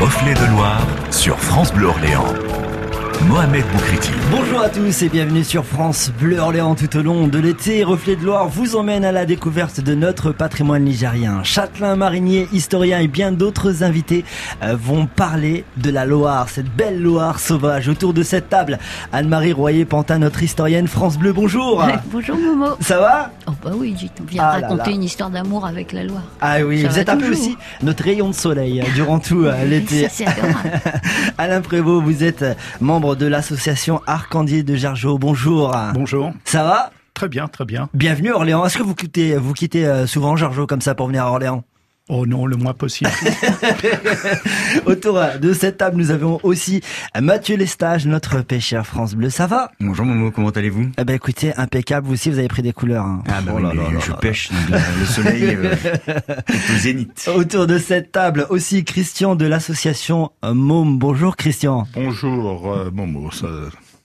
Reflets de Loire sur France Bleu Orléans. Mohamed Boukriti. Bonjour à tous et bienvenue sur France Bleu Orléans. Tout au long de l'été, Reflets de Loire vous emmène à la découverte de notre patrimoine ligérien. Châtelain, marinier, historien et bien d'autres invités vont parler de la Loire, cette belle Loire sauvage. Autour de cette table, Anne-Marie Royer-Pantin, notre historienne France Bleu. Bonjour. Bonjour Momo. Ça va? Oh bah oui, j'ai bien raconté une histoire d'amour avec la Loire. Ah oui, ça vous êtes un peu aussi notre rayon de soleil durant tout l'été. Ça, Alain Prévost, vous êtes membre de l'association Arcandier de Jargeau. Bonjour. Bonjour. Ça va? Très bien, très bien. Bienvenue à Orléans. Est-ce que vous quittez souvent Jargeau comme ça pour venir à Orléans? Oh non, le moins possible. Autour de cette table, nous avons aussi Mathieu Lestage, notre pêcheur France Bleu. Ça va? Bonjour Momo, comment allez-vous? Eh ben écoutez, impeccable, vous aussi vous avez pris des couleurs. Hein. Ah ben oh oui, là, là, je là, pêche, là. Le soleil est au zénith. Autour de cette table, aussi Christian de l'association Môme. Bonjour Christian. Bonjour Momo,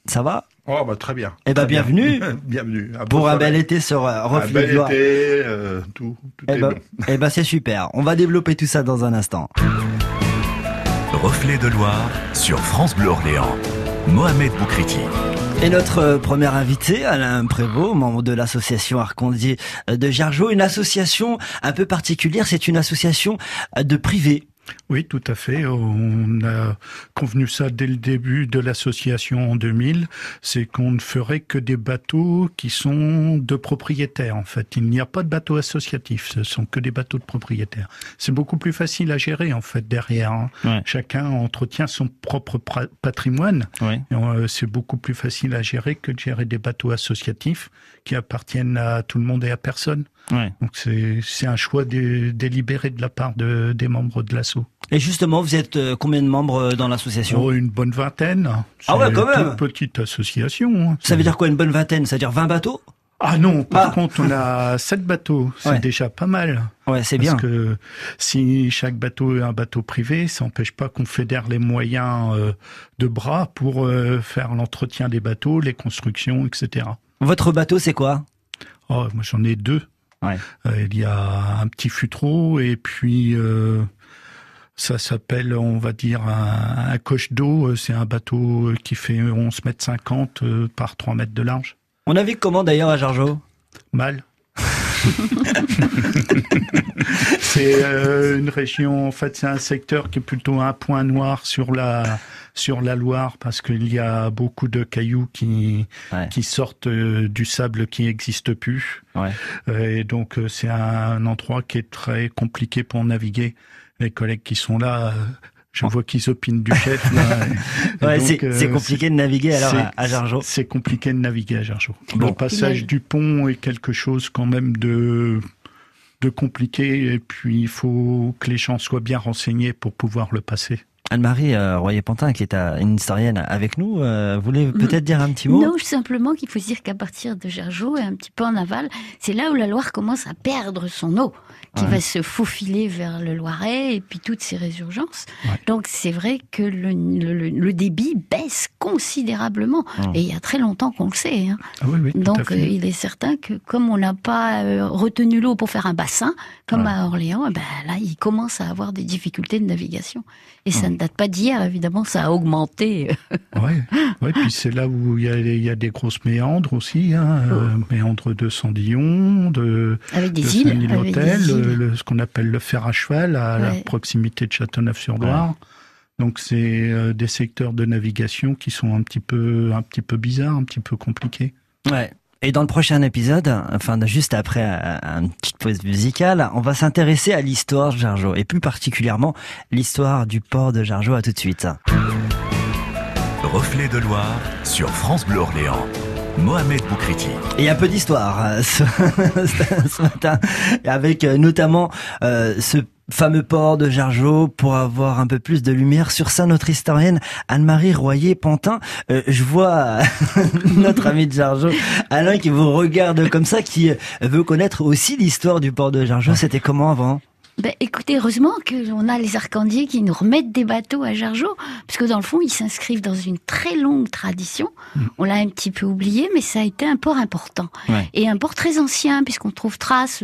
ça va? Oh bah très bien. Eh ben bienvenue. Bienvenue. Pour un bel été sur Reflets de Loire. Un bel été, tout est bon. Eh ben c'est super. On va développer tout ça dans un instant. Reflets de Loire sur France Bleu Orléans. Mohamed Boukriti. Et notre premier invité, Alain Prévost, membre de l'association Arcandier de Jargeau. Une association un peu particulière, c'est une association de privés. Oui, tout à fait. On a convenu ça dès le début de l'association en 2000. C'est qu'on ne ferait que des bateaux qui sont de propriétaires, en fait. Il n'y a pas de bateaux associatifs. Ce sont que des bateaux de propriétaires. C'est beaucoup plus facile à gérer, en fait, derrière. Hein. Ouais. Chacun entretient son propre patrimoine. Ouais. C'est beaucoup plus facile à gérer que de gérer des bateaux associatifs qui appartiennent à tout le monde et à personne. Ouais. Donc c'est un choix délibéré de la part des membres de l'asso. Et justement, vous êtes combien de membres dans l'association? Oh, une bonne vingtaine. Ah ouais, quand même. Une petite association. Hein. Ça veut dire quoi, une bonne vingtaine? Ça veut dire 20 bateaux? Ah non, par contre, on a 7 bateaux. C'est déjà pas mal. Ouais, c'est bien. Parce que si chaque bateau est un bateau privé, ça n'empêche pas qu'on fédère les moyens de bras pour faire l'entretien des bateaux, les constructions, etc. Votre bateau, c'est quoi? Oh, moi, j'en ai 2. Ouais. Il y a un petit futreau et puis ça s'appelle, on va dire, un coche d'eau. C'est un bateau qui fait 11,50 m par 3 mètres de large. On navigue comment d'ailleurs à Jargeau? Mal. C'est une région, en fait, c'est un secteur qui est plutôt un point noir sur la Loire, parce qu'il y a beaucoup de cailloux qui sortent du sable qui n'existe plus. Ouais. Et donc, c'est un endroit qui est très compliqué pour naviguer. Les collègues qui sont là, je vois qu'ils opinent du chef. Ouais, c'est compliqué de naviguer alors à Jargeau. C'est compliqué de naviguer à Jargeau. Bon. Le passage du pont est quelque chose quand même de compliqué, et puis il faut que les gens soient bien renseignés pour pouvoir le passer. Anne-Marie Royer-Pantin, qui est une historienne avec nous, voulait peut-être dire un petit mot? Non, simplement qu'il faut dire qu'à partir de Jargeau et un petit peu en aval, c'est là où la Loire commence à perdre son eau, qui va se faufiler vers le Loiret et puis toutes ces résurgences. Ouais. Donc c'est vrai que le débit baisse considérablement, et il y a très longtemps qu'on le sait. Hein. Ah oui, oui, donc il est certain que comme on n'a pas retenu l'eau pour faire un bassin, comme à Orléans, ben là il commence à avoir des difficultés de navigation. Et ça ne date pas d'hier, évidemment, ça a augmenté. Oui, puis c'est là où il y a des grosses méandres aussi, hein, méandres de Sandillon, de Saint-Linotel, ce qu'on appelle le fer à cheval, à la proximité de Châteauneuf-sur-Loire. Ouais. Donc c'est des secteurs de navigation qui sont un petit peu bizarres, un petit peu compliqués. Ouais. Et dans le prochain épisode, enfin juste après une petite pause musicale, on va s'intéresser à l'histoire de Jargeau, et plus particulièrement l'histoire du port de Jargeau. À tout de suite. Reflets de Loire sur France Bleu Orléans. Mohamed Boukriti. Et un peu d'histoire ce matin, avec notamment ce fameux port de Jargeau, pour avoir un peu plus de lumière sur ça, notre historienne Anne-Marie Royer-Pantin. Je vois notre ami de Jargeau, Alain, qui vous regarde comme ça, qui veut connaître aussi l'histoire du port de Jargeau. C'était comment avant ? Ben, écoutez, heureusement qu'on a les Arcandiers qui nous remettent des bateaux à Jargeau, parce que dans le fond, ils s'inscrivent dans une très longue tradition. On l'a un petit peu oublié, mais ça a été un port important. Ouais. Et un port très ancien, puisqu'on trouve trace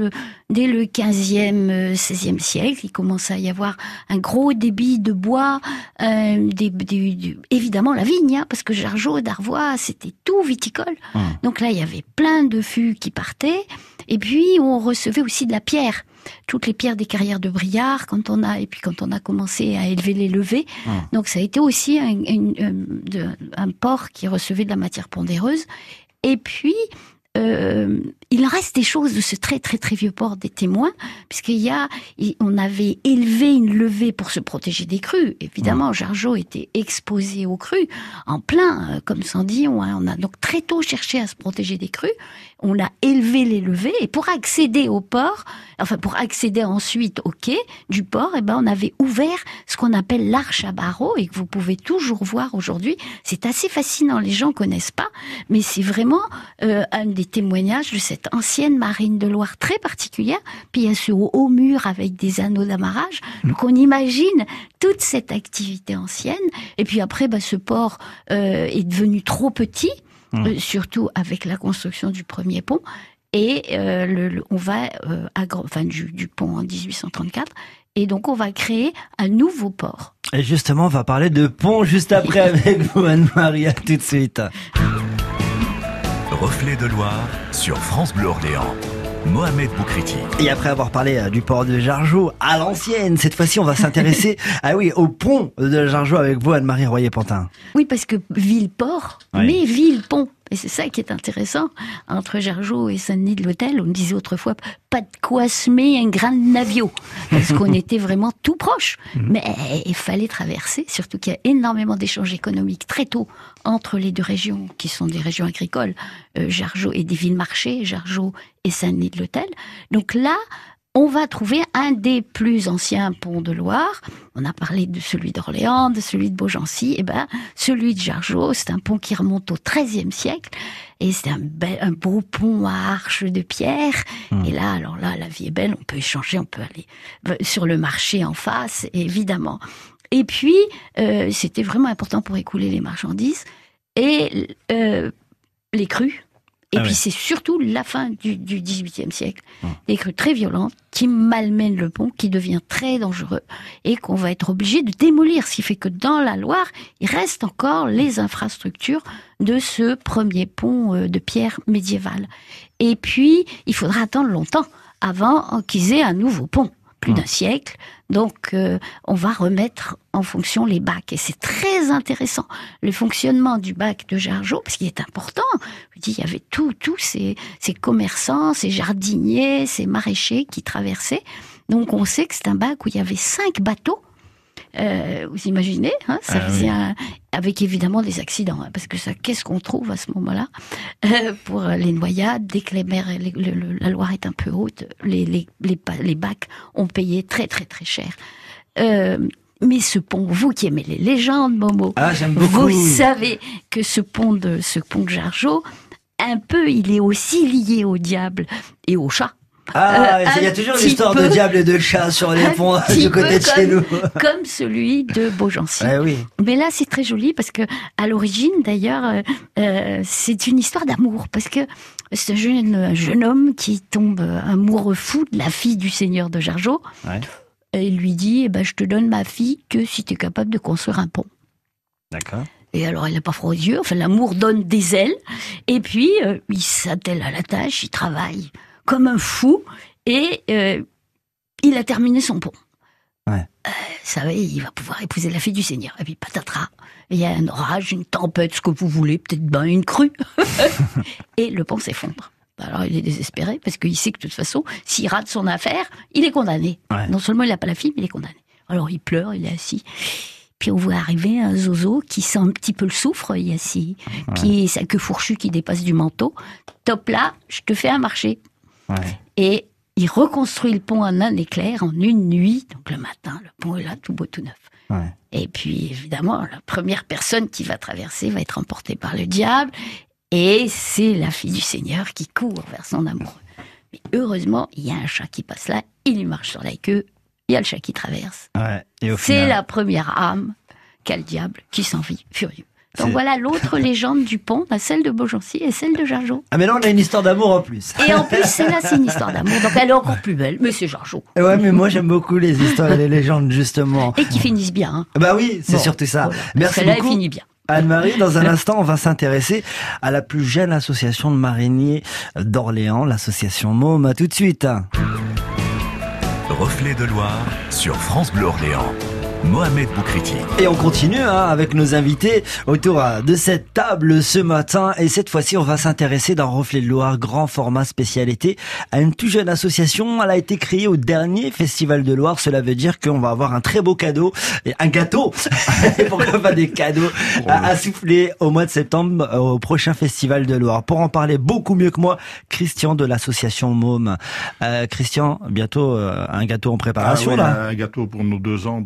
dès le 15e, 16e siècle. Il commence à y avoir un gros débit de bois, évidemment la vigne, hein, parce que Jargeau, Darvois, c'était tout viticole. Ouais. Donc là, il y avait plein de fûts qui partaient. Et puis, on recevait aussi de la pierre. Toutes les pierres des carrières de Briard, quand on a commencé à élever les levées. Donc, ça a été aussi un port qui recevait de la matière pondéreuse. Et puis, il reste des choses de ce très, très, très vieux port des témoins, on avait élevé une levée pour se protéger des crues. Évidemment, Jargeau était exposé aux crues, en plein, comme Sandillon, hein. On a donc très tôt cherché à se protéger des crues. On a élevé les levées, et pour accéder au port, enfin, pour accéder ensuite au quai du port, on avait ouvert ce qu'on appelle l'arche à barreaux, et que vous pouvez toujours voir aujourd'hui. C'est assez fascinant, les gens connaissent pas, mais c'est vraiment, un des témoignages de cette ancienne marine de Loire très particulière. Puis il y a ce haut mur avec des anneaux d'amarrage. Donc on imagine toute cette activité ancienne. Et puis après, ce port est devenu trop petit, surtout avec la construction du premier pont. Et du pont en 1834. Et donc on va créer un nouveau port. Et justement, on va parler de pont juste après avec vous, Anne-Marie. À tout de suite. Reflets de Loire sur France Bleu Orléans. Mohamed Boukriti. Et après avoir parlé du port de Jargeau à l'ancienne, cette fois-ci on va s'intéresser au pont de Jargeau avec vous, Anne-Marie Royer-Pantin. Oui, parce que ville-port, mais ville-pont. Et c'est ça qui est intéressant. Entre Jargeau et Saint-Denis de l'Hôtel, on disait autrefois pas de quoi semer un grain de navio, parce qu'on était vraiment tout proche. Mais il fallait traverser, surtout qu'il y a énormément d'échanges économiques très tôt entre les deux régions, qui sont des régions agricoles, Jargeau et des villes-marchés, Jargeau et Saint-Denis de l'Hôtel. Donc là, on va trouver un des plus anciens ponts de Loire. On a parlé de celui d'Orléans, de celui de Beaugency. Celui de Jargeau, c'est un pont qui remonte au XIIIe siècle. Et c'est un beau pont à arches de pierre. Et là, la vie est belle. On peut échanger, on peut aller sur le marché en face, évidemment. Et puis, c'était vraiment important pour écouler les marchandises et les crues. Et puis c'est surtout la fin du XVIIIe siècle, des crues très violentes qui malmènent le pont, qui devient très dangereux et qu'on va être obligé de démolir. Ce qui fait que dans la Loire, il reste encore les infrastructures de ce premier pont de pierre médiévale. Et puis, il faudra attendre longtemps avant qu'ils aient un nouveau pont. Plus d'un siècle, donc on va remettre en fonction les bacs. Et c'est très intéressant, le fonctionnement du bac de Jargeau, parce qu'il est important. Je dis, il y avait tous ces commerçants, ces jardiniers, ces maraîchers qui traversaient. Donc on sait que c'est un bac où il y avait 5 bateaux. Vous imaginez, hein, ça faisait avec évidemment des accidents, hein, parce que ça, qu'est-ce qu'on trouve à ce moment-là pour les noyades, dès que la Loire est un peu haute, les bacs ont payé très très très cher. Mais ce pont, vous qui aimez les légendes, Momo, j'aime beaucoup. Vous savez que ce pont de Jargeau, un peu, il est aussi lié au diable et au chat. Il y a toujours l'histoire de diable et de chat sur les ponts du côté de chez nous. Comme celui de Beaugency. Mais là, c'est très joli parce que, à l'origine, d'ailleurs, c'est une histoire d'amour. Parce que ce jeune homme qui tombe amoureux fou de la fille du seigneur de Jargeau, et lui dit, je te donne ma fille que si tu es capable de construire un pont. D'accord. Et alors, elle n'a pas froid aux yeux. Enfin, l'amour donne des ailes. Et puis, il s'attelle à la tâche, il travaille comme un fou, et il a terminé son pont. Ça va, il va pouvoir épouser la fille du seigneur. Et puis patatras, il y a un orage, une tempête, ce que vous voulez, peut-être une crue. Et le pont s'effondre. Alors il est désespéré, parce qu'il sait que de toute façon, s'il rate son affaire, il est condamné. Non seulement il n'a pas la fille, mais il est condamné. Alors il pleure, il est assis. Puis on voit arriver un zozo qui sent un petit peu le soufre, il est assis. Puis sa queue fourchue qui dépasse du manteau. Top là, je te fais un marché. Et il reconstruit le pont en un éclair, en une nuit. Donc le matin, le pont est là, tout beau, tout neuf. Et puis évidemment, la première personne qui va traverser va être emportée par le diable. Et c'est la fille du seigneur qui court vers son amoureux. Mais heureusement, il y a un chat qui passe là, il lui marche sur la queue, il y a le chat qui traverse. Ouais, et c'est la première âme qu'a le diable qui s'envie furieux. Donc voilà l'autre légende du pont, celle de Beaugency et celle de Jargeau. Ah mais là on a une histoire d'amour en plus. Et en plus celle-là c'est une histoire d'amour, donc elle est encore plus belle, mais c'est Jargeau. Ouais mais moi j'aime beaucoup les histoires et les légendes justement. Et qui finissent bien. Hein. Bah oui, c'est surtout ça. Voilà. Merci beaucoup. Celle-là elle finit bien. Anne-Marie, dans un instant, on va s'intéresser à la plus jeune association de mariniers d'Orléans, l'association Môme. À tout de suite. Reflets de Loire sur France Bleu Orléans. Mohamed Boukriti. Et on continue avec nos invités autour de cette table ce matin. Et cette fois-ci, on va s'intéresser dans Reflets de Loire, grand format spécialité, à une toute jeune association. Elle a été créée au dernier Festival de Loire. Cela veut dire qu'on va avoir un très beau cadeau, un gâteau, et pourquoi pas des cadeaux à souffler au mois de septembre au prochain Festival de Loire. Pour en parler beaucoup mieux que moi, Christian de l'association Môme. Christian, bientôt un gâteau en préparation. Un gâteau pour nos 2 ans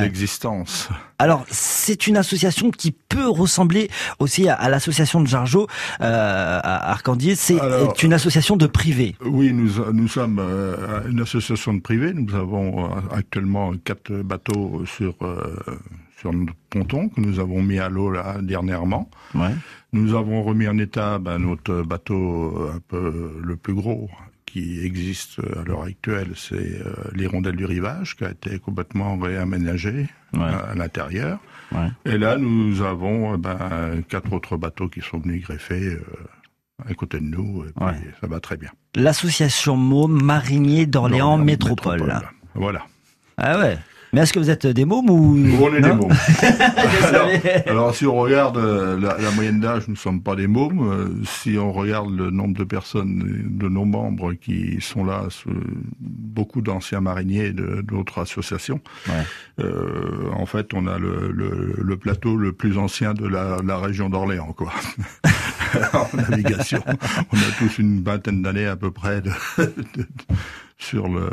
d'existence. Alors, c'est une association qui peut ressembler aussi à l'association de Jargeau, à Arcandier. C'est une association de privés. Oui, nous sommes une association de privés. Nous avons actuellement 4 bateaux sur notre ponton que nous avons mis à l'eau là dernièrement. Ouais. Nous avons remis en état notre bateau un peu le plus gros qui existe à l'heure actuelle, c'est l'Hirondelle du rivage, qui a été complètement réaménagée à l'intérieur. Ouais. Et là, nous avons 4 autres bateaux qui sont venus greffer à côté de nous, et puis ça va très bien. L'association Môme, mariniers d'Orléans Métropole. Voilà. Ah ouais. Mais est-ce que vous êtes des mômes ou... On est des mômes. alors si on regarde la moyenne d'âge, nous ne sommes pas des mômes. Si on regarde le nombre de personnes, de nos membres qui sont là, beaucoup d'anciens mariniers d'autres associations. Ouais. En fait, on a le plateau le plus ancien de la région d'Orléans, quoi. En navigation. On a tous une vingtaine d'années à peu près sur le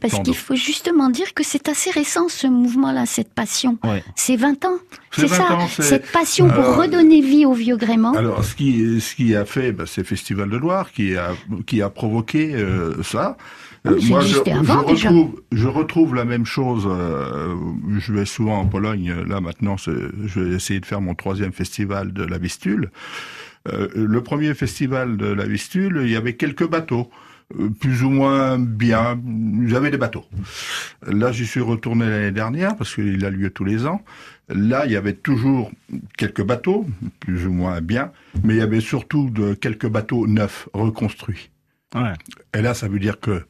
parce qu'il faut justement dire que c'est assez récent ce mouvement-là, cette passion. Ouais. C'est 20 ans. C'est 20 ans, cette passion pour redonner vie au vieux gréement. Alors, ce qui a fait, c'est Festival de Loire qui a provoqué ça. Moi, je retrouve la même chose. Je vais souvent en Pologne. Là, maintenant, je vais essayer de faire mon 3e festival de la Vistule. Le premier festival de la Vistule, il y avait quelques bateaux. Plus ou moins bien, j'avais des bateaux. Là, j'y suis retourné l'année dernière, parce qu'il a lieu tous les ans. Là, il y avait toujours quelques bateaux, plus ou moins bien, mais il y avait surtout quelques bateaux neufs, reconstruits. Ouais. Et là, ça veut dire que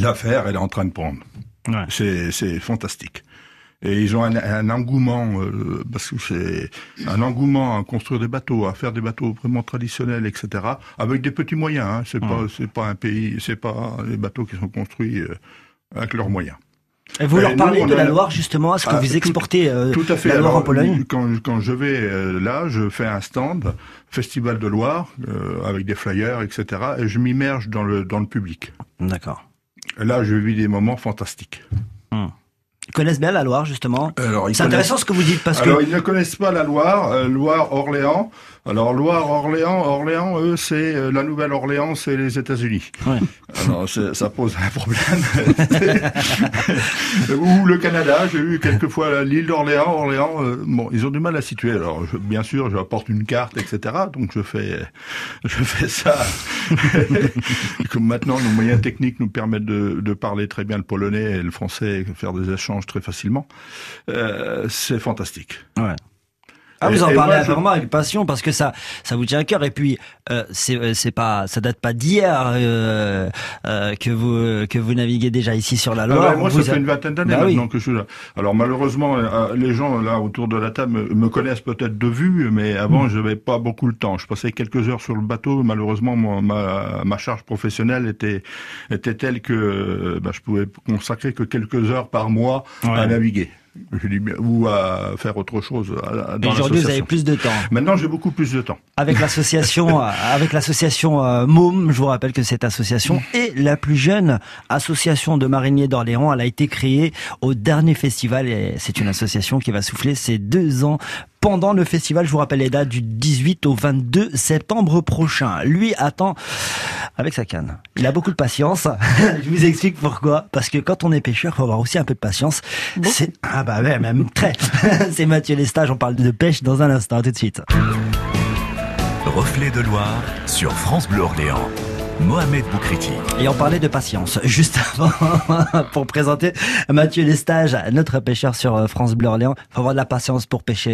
l'affaire, elle est en train de prendre. Ouais. C'est fantastique. Et ils ont un engouement, parce que c'est un engouement à construire des bateaux, à faire des bateaux vraiment traditionnels, etc. Avec des petits moyens, hein. C'est pas un pays, c'est pas les bateaux qui sont construits avec leurs moyens. Et vous leur parlez de la Loire, justement, est-ce que vous exportez tout à fait. La Loire en Pologne ? Quand je vais là, je fais un stand, Festival de Loire, avec des flyers, etc. Et je m'immerge dans le public. D'accord. Et là, je vis des moments fantastiques. Ils connaissent bien la Loire, justement. C'est intéressant ce que vous dites, ils ne connaissent pas la Loire, Loire-Orléans. Alors, Loire-Orléans, eux, c'est la Nouvelle-Orléans, c'est les États-Unis. Ouais. Alors, ça pose un problème. Ou le Canada, j'ai eu quelquefois l'île d'Orléans, ils ont du mal à situer. Alors, bien sûr, j'apporte une carte, etc. Donc, je fais ça. Comme maintenant, nos moyens techniques nous permettent de parler très bien le polonais et le français, faire des échanges très facilement, c'est fantastique. Ouais. Vous en parlez vraiment avec passion parce que ça vous tient à cœur et puis ça date pas d'hier que vous naviguez déjà ici sur la Loire. Moi ça fait une vingtaine d'années maintenant que je suis là. Alors malheureusement les gens là autour de la table me connaissent peut-être de vue mais avant j'avais pas beaucoup le temps. Je passais quelques heures sur le bateau. Malheureusement ma charge professionnelle était telle que je pouvais consacrer que quelques heures par mois à naviguer. Je dis bien, ou à faire autre chose dans aujourd'hui vous avez plus de temps. Maintenant j'ai beaucoup plus de temps. Avec l'association Môme, je vous rappelle que cette association est la plus jeune association de mariniers d'Orléans. Elle a été créée au dernier festival et c'est une association qui va souffler ses 2 ans pendant le festival. Je vous rappelle les dates du 18 au 22 septembre prochain. Lui attend avec sa canne. Il a beaucoup de patience. Je vous explique pourquoi. Parce que quand on est pêcheur, il faut avoir aussi un peu de patience. Bon. Ah bah ouais, même très. C'est Mathieu Lestage, on parle de pêche dans un instant. À tout de suite. Reflets de Loire sur France Bleu Orléans. Mohamed Boukriti. Et on parlait de patience juste avant pour présenter Mathieu Lestage, notre pêcheur sur France Bleu Orléans. Il faut avoir de la patience pour pêcher,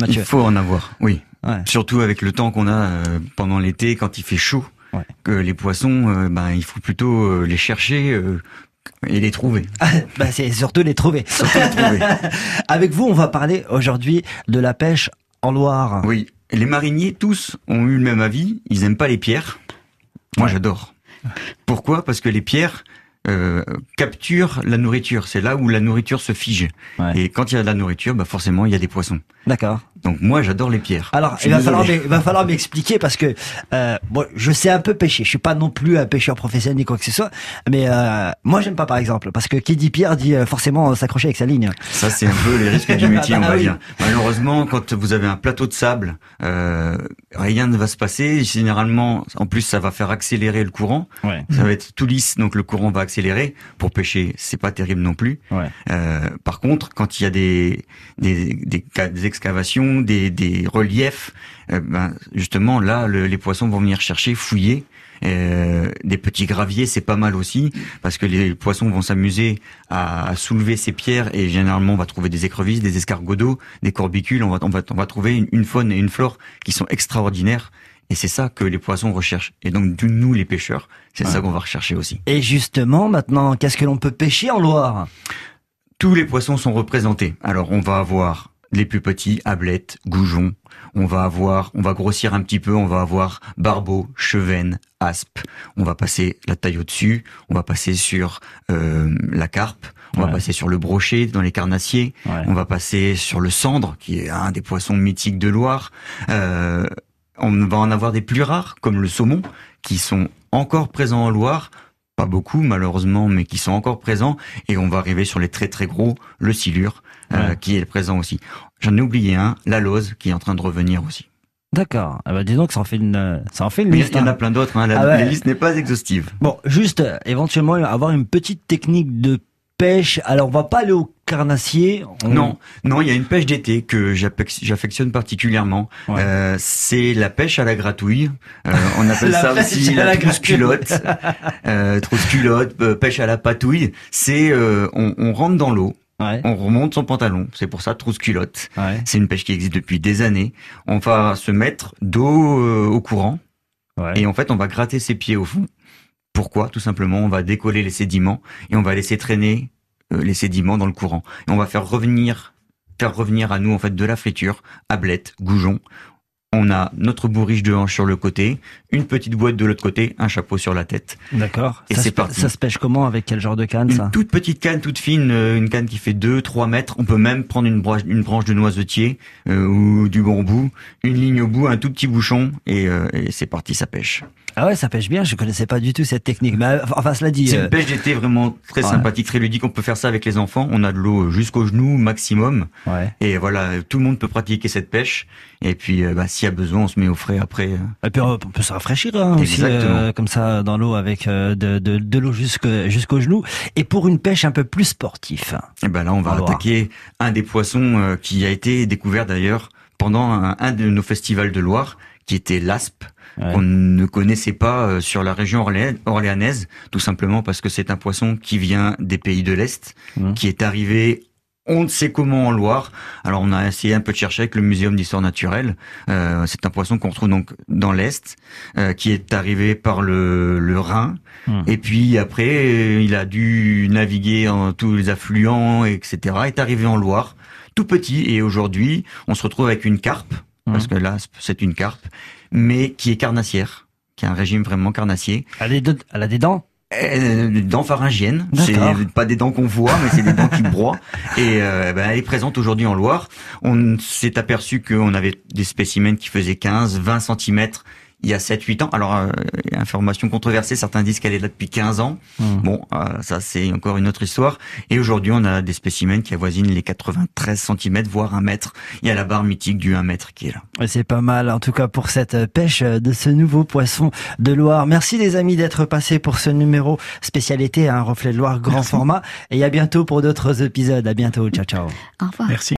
Mathieu. Il faut en avoir, oui. Ouais. Surtout avec le temps qu'on a pendant l'été, quand il fait chaud, ouais. Que les poissons, il faut plutôt les chercher. Et les trouver. C'est surtout les trouver. Surtout les trouver. Avec vous, on va parler aujourd'hui de la pêche en Loire. Oui, les mariniers tous ont eu le même avis, ils n'aiment pas les pierres. Moi j'adore. Pourquoi ? Parce que les pierres capturent la nourriture, c'est là où la nourriture se fige. Ouais. Et quand il y a de la nourriture, forcément il y a des poissons. D'accord. Donc moi j'adore les pierres. Alors il va falloir m'expliquer parce que je sais un peu pêcher. Je suis pas non plus un pêcheur professionnel ni quoi que ce soit, mais moi j'aime pas par exemple parce que qui dit pierre dit forcément s'accrocher avec sa ligne. Ça c'est un peu les risques du métier on va dire. Malheureusement quand vous avez un plateau de sable, rien ne va se passer. Généralement en plus ça va faire accélérer le courant. Ouais. Ça va être tout lisse donc le courant va accélérer. Pour pêcher c'est pas terrible non plus. Ouais. Par contre quand il y a des excavations des reliefs, justement là les poissons vont venir chercher, fouiller des petits graviers, c'est pas mal aussi parce que les poissons vont s'amuser à soulever ces pierres et généralement on va trouver des écrevisses, des escargots d'eau, des corbicules, on va trouver une faune et une flore qui sont extraordinaires. Et c'est ça que les poissons recherchent. Et donc, nous, les pêcheurs, c'est ça qu'on va rechercher aussi. Et justement, maintenant, qu'est-ce que l'on peut pêcher en Loire ? Tous les poissons sont représentés. Alors, on va avoir les plus petits, ablettes, goujons. On va grossir un petit peu, on va avoir barbeaux, chevennes, aspes. On va passer la taille au-dessus, on va passer sur la carpe, on va passer sur le brochet dans les carnassiers, on va passer sur le sandre, qui est un des poissons mythiques de Loire. On va en avoir des plus rares, comme le saumon, qui sont encore présents en Loire. Pas beaucoup, malheureusement, mais qui sont encore présents. Et on va arriver sur les très très gros, le silure, qui est présent aussi. J'en ai oublié un, la lauze, qui est en train de revenir aussi. D'accord. Ah bah dis donc, ça en fait une liste. Il y en a plein d'autres, la liste n'est pas exhaustive. Bon, juste, éventuellement, avoir une petite technique de pêche. Alors, on va pas aller au carnassier. Non, il y a une pêche d'été que j'affectionne particulièrement. Ouais. C'est la pêche à la gratouille. On appelle ça aussi la trousse-culotte. Pêche à la patouille. C'est on rentre dans l'eau. Ouais. On remonte son pantalon, c'est pour ça trousse-culotte. Ouais. C'est une pêche qui existe depuis des années. On va se mettre dos au courant et en fait on va gratter ses pieds au fond. Pourquoi ? Tout simplement on va décoller les sédiments et on va laisser traîner les sédiments dans le courant. Et on va faire revenir à nous en fait de la friture, ablette, goujon. On a notre bourriche de hanche sur le côté, une petite boîte de l'autre côté, un chapeau sur la tête. D'accord. Et c'est parti. Ça se pêche comment ? Avec quel genre de canne, ça ? Une toute petite canne, toute fine, une canne qui fait 2-3 mètres. On peut même prendre une branche de noisetier ou du bambou, une ligne au bout, un tout petit bouchon et c'est parti, ça pêche. Ah ouais, ça pêche bien, je connaissais pas du tout cette technique. Mais cela dit... C'est une pêche d'été vraiment très sympathique, très ludique. On peut faire ça avec les enfants. On a de l'eau jusqu'aux genoux, maximum. Ouais. Et voilà, tout le monde peut pratiquer cette pêche. Et puis, s'il y a besoin, on se met au frais après. Et puis, on peut se rafraîchir aussi, comme ça, dans l'eau, avec de l'eau jusqu'aux genoux. Et pour une pêche un peu plus sportive. Et là, on va attaquer un des poissons qui a été découvert d'ailleurs pendant un de nos festivals de Loire, qui était l'aspe. Ouais. On ne connaissait pas sur la région orléanaise, tout simplement parce que c'est un poisson qui vient des pays de l'Est, qui est arrivé on ne sait comment en Loire. Alors on a essayé un peu de chercher avec le Muséum d'histoire naturelle. C'est un poisson qu'on retrouve donc dans l'Est, qui est arrivé par le Rhin. Et puis après, il a dû naviguer en tous les affluents, etc. Est arrivé en Loire, tout petit. Et aujourd'hui, on se retrouve avec une carpe, parce que là, c'est une carpe, mais qui est carnassière, qui a un régime vraiment carnassier. Elle a des dents ? Des dents pharyngiennes. D'accord. C'est pas des dents qu'on voit, mais c'est des dents qui broient. Et elle est présente aujourd'hui en Loire. On s'est aperçu qu'on avait des spécimens qui faisaient 15-20 centimètres. il y a 7-8 ans. Alors, information controversée, certains disent qu'elle est là depuis 15 ans. Bon, ça c'est encore une autre histoire. Et aujourd'hui, on a des spécimens qui avoisinent les 93 cm, voire 1 mètre. Il y a la barre mythique du 1 mètre qui est là. Et c'est pas mal, en tout cas, pour cette pêche de ce nouveau poisson de Loire. Merci les amis d'être passés pour ce numéro spécialité, Reflet de Loire grand format. Et à bientôt pour d'autres épisodes. À bientôt. Ciao, ciao. Au revoir. Merci.